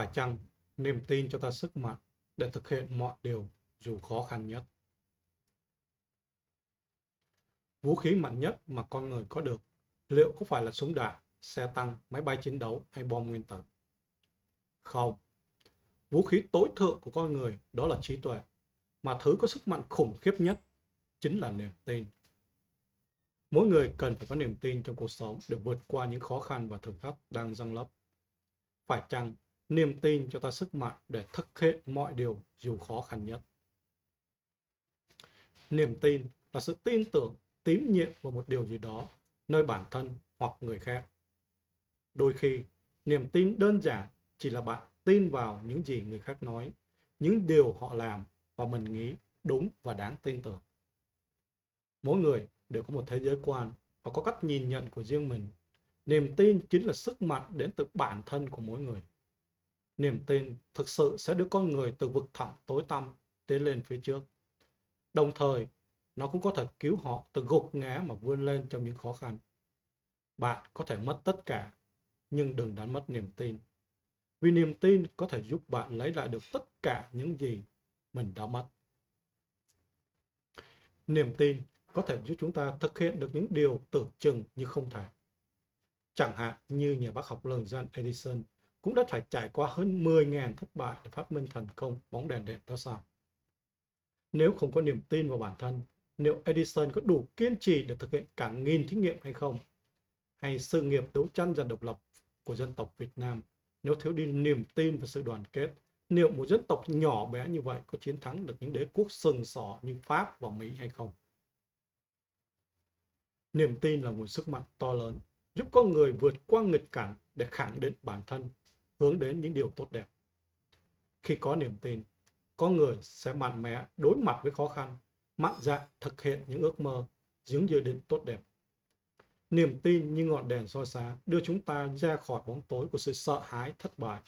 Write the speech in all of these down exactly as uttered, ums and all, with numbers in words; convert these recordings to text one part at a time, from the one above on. Phải chăng niềm tin cho ta sức mạnh để thực hiện mọi điều dù khó khăn nhất? Vũ khí mạnh nhất mà con người có được liệu có phải là súng đạn, xe tăng, máy bay chiến đấu hay bom nguyên tử? Không. Vũ khí tối thượng của con người đó là trí tuệ, mà thứ có sức mạnh khủng khiếp nhất chính là niềm tin. Mỗi người cần phải có niềm tin trong cuộc sống để vượt qua những khó khăn và thử thách đang giăng lấp. Phải chăng niềm tin cho ta sức mạnh để thực hiện mọi điều dù khó khăn nhất? Niềm tin là sự tin tưởng, tín nhiệm vào một điều gì đó, nơi bản thân hoặc người khác. Đôi khi, niềm tin đơn giản chỉ là bạn tin vào những gì người khác nói, những điều họ làm và mình nghĩ đúng và đáng tin tưởng. Mỗi người đều có một thế giới quan và có cách nhìn nhận của riêng mình. Niềm tin chính là sức mạnh đến từ bản thân của mỗi người. Niềm tin thực sự sẽ đưa con người từ vực thẳm tối tăm tiến lên phía trước. Đồng thời, nó cũng có thể cứu họ từ gục ngã mà vươn lên trong những khó khăn. Bạn có thể mất tất cả, nhưng đừng đánh mất niềm tin. Vì niềm tin có thể giúp bạn lấy lại được tất cả những gì mình đã mất. Niềm tin có thể giúp chúng ta thực hiện được những điều tưởng chừng như không thể. Chẳng hạn như nhà bác học lớn John Edison cũng đã phải trải qua hơn mười nghìn thất bại để phát minh thành công bóng đèn điện ra sao. Nếu không có niềm tin vào bản thân, liệu Edison có đủ kiên trì để thực hiện cả nghìn thí nghiệm hay không? Hay sự nghiệp đấu tranh giành độc lập của dân tộc Việt Nam nếu thiếu đi niềm tin và sự đoàn kết, liệu một dân tộc nhỏ bé như vậy có chiến thắng được những đế quốc sừng sỏ như Pháp và Mỹ hay không? Niềm tin là nguồn sức mạnh to lớn, giúp con người vượt qua nghịch cảnh để khẳng định bản thân, hướng đến những điều tốt đẹp. Khi có niềm tin, con người sẽ mạnh mẽ đối mặt với khó khăn, mạnh dạn thực hiện những ước mơ, những dự định tốt đẹp. Niềm tin như ngọn đèn soi sáng đưa chúng ta ra khỏi bóng tối của sự sợ hãi thất bại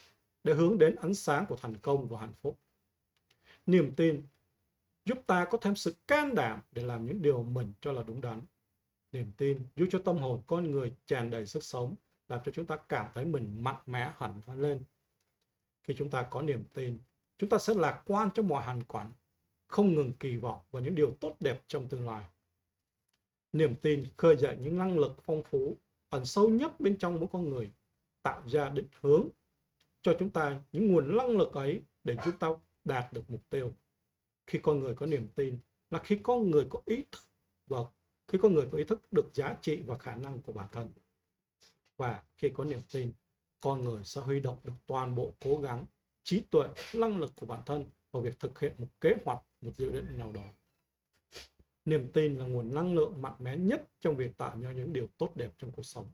để hướng đến ánh sáng của thành công và hạnh phúc. Niềm tin giúp ta có thêm sự can đảm để làm những điều mình cho là đúng đắn. Niềm tin giúp cho tâm hồn con người tràn đầy sức sống, làm cho chúng ta cảm thấy mình mạnh mẽ hẳn lên. Khi chúng ta có niềm tin, chúng ta sẽ lạc quan trong mọi hoàn cảnh, không ngừng kỳ vọng vào những điều tốt đẹp trong tương lai. Niềm tin khơi dậy những năng lực phong phú ẩn sâu nhất bên trong mỗi con người, tạo ra định hướng cho chúng ta những nguồn năng lực ấy để chúng ta đạt được mục tiêu. Khi con người có niềm tin là khi con người có ý thức và khi con người có ý thức được giá trị và khả năng của bản thân. Và khi có niềm tin, con người sẽ huy động được toàn bộ cố gắng, trí tuệ, năng lực của bản thân vào việc thực hiện một kế hoạch, một dự định nào đó. Niềm tin là nguồn năng lượng mạnh mẽ nhất trong việc tạo ra những điều tốt đẹp trong cuộc sống.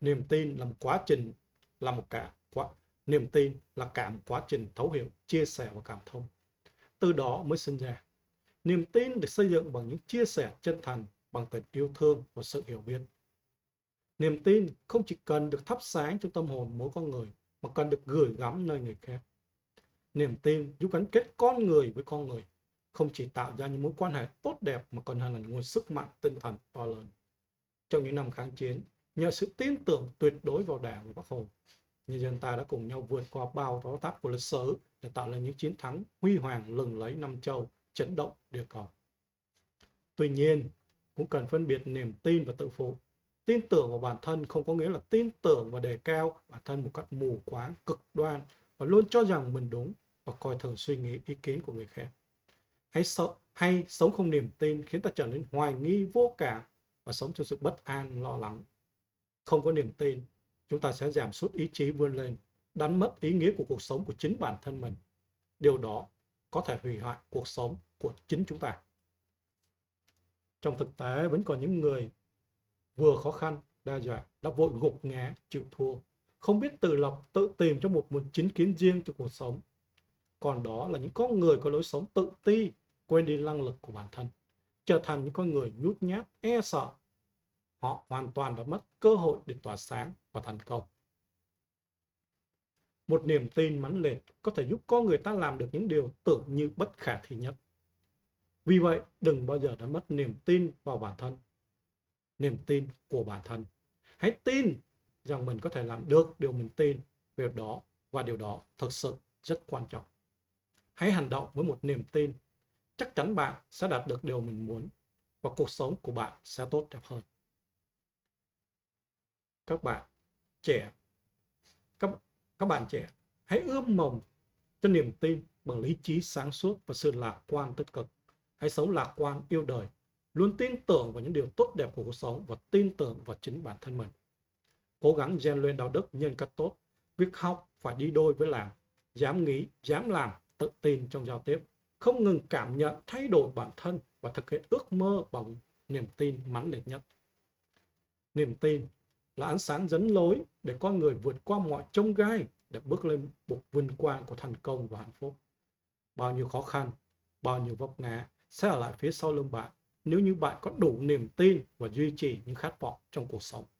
Niềm tin là một quá trình, là một cả quá, niềm tin là cả một quá trình thấu hiểu, chia sẻ và cảm thông. Từ đó mới sinh ra. Niềm tin được xây dựng bằng những chia sẻ chân thành, bằng tình yêu thương và sự hiểu biết. Niềm tin không chỉ cần được thắp sáng trong tâm hồn mỗi con người, mà cần được gửi gắm nơi người khác. Niềm tin giúp gắn kết con người với con người, không chỉ tạo ra những mối quan hệ tốt đẹp mà còn là nguồn sức mạnh tinh thần to lớn. Trong những năm kháng chiến, nhờ sự tin tưởng tuyệt đối vào Đảng và Bác Hồ, nhân dân ta đã cùng nhau vượt qua bao thử thách của lịch sử để tạo ra những chiến thắng huy hoàng lừng lẫy năm châu, chấn động địa cầu. Tuy nhiên, cũng cần phân biệt niềm tin và tự phụ. Tin tưởng vào bản thân không có nghĩa là tin tưởng và đề cao bản thân một cách mù quáng, cực đoan và luôn cho rằng mình đúng và coi thường suy nghĩ, ý kiến của người khác. Hay, sợ, hay sống không niềm tin khiến ta trở nên hoài nghi, vô cảm và sống trong sự bất an, lo lắng. Không có niềm tin, chúng ta sẽ giảm sút ý chí vươn lên, đánh mất ý nghĩa của cuộc sống của chính bản thân mình. Điều đó có thể hủy hoại cuộc sống của chính chúng ta. Trong thực tế, vẫn còn những người vừa khó khăn, đe dọa, đã vội gục ngã, chịu thua, không biết tự lập, tự tìm cho một một chính kiến riêng cho cuộc sống. Còn đó là những con người có lối sống tự ti, quên đi năng lực của bản thân, trở thành những con người nhút nhát, e sợ. Họ hoàn toàn đã mất cơ hội để tỏa sáng và thành công. Một niềm tin mãnh liệt có thể giúp con người ta làm được những điều tưởng như bất khả thi nhất. Vì vậy, đừng bao giờ đánh mất niềm tin vào bản thân, niềm tin của bản thân. Hãy tin rằng mình có thể làm được điều mình tin, việc đó, và điều đó thực sự rất quan trọng. Hãy hành động với một niềm tin, chắc chắn bạn sẽ đạt được điều mình muốn và cuộc sống của bạn sẽ tốt đẹp hơn. Các bạn trẻ, các, các bạn trẻ, hãy ươm mầm cho niềm tin bằng lý trí sáng suốt và sự lạc quan tích cực. Hãy sống lạc quan, yêu đời, luôn tin tưởng vào những điều tốt đẹp của cuộc sống và tin tưởng vào chính bản thân mình. Cố gắng rèn luyện đạo đức nhân cách tốt, việc học phải đi đôi với làm, dám nghĩ, dám làm, tự tin trong giao tiếp, không ngừng cảm nhận, thay đổi bản thân và thực hiện ước mơ bằng niềm tin mãnh liệt nhất. Niềm tin là ánh sáng dẫn lối để con người vượt qua mọi chông gai để bước lên bục vinh quang của thành công và hạnh phúc. Bao nhiêu khó khăn, bao nhiêu vấp ngã sẽ ở lại phía sau lưng bạn nếu như bạn có đủ niềm tin và duy trì những khát vọng trong cuộc sống.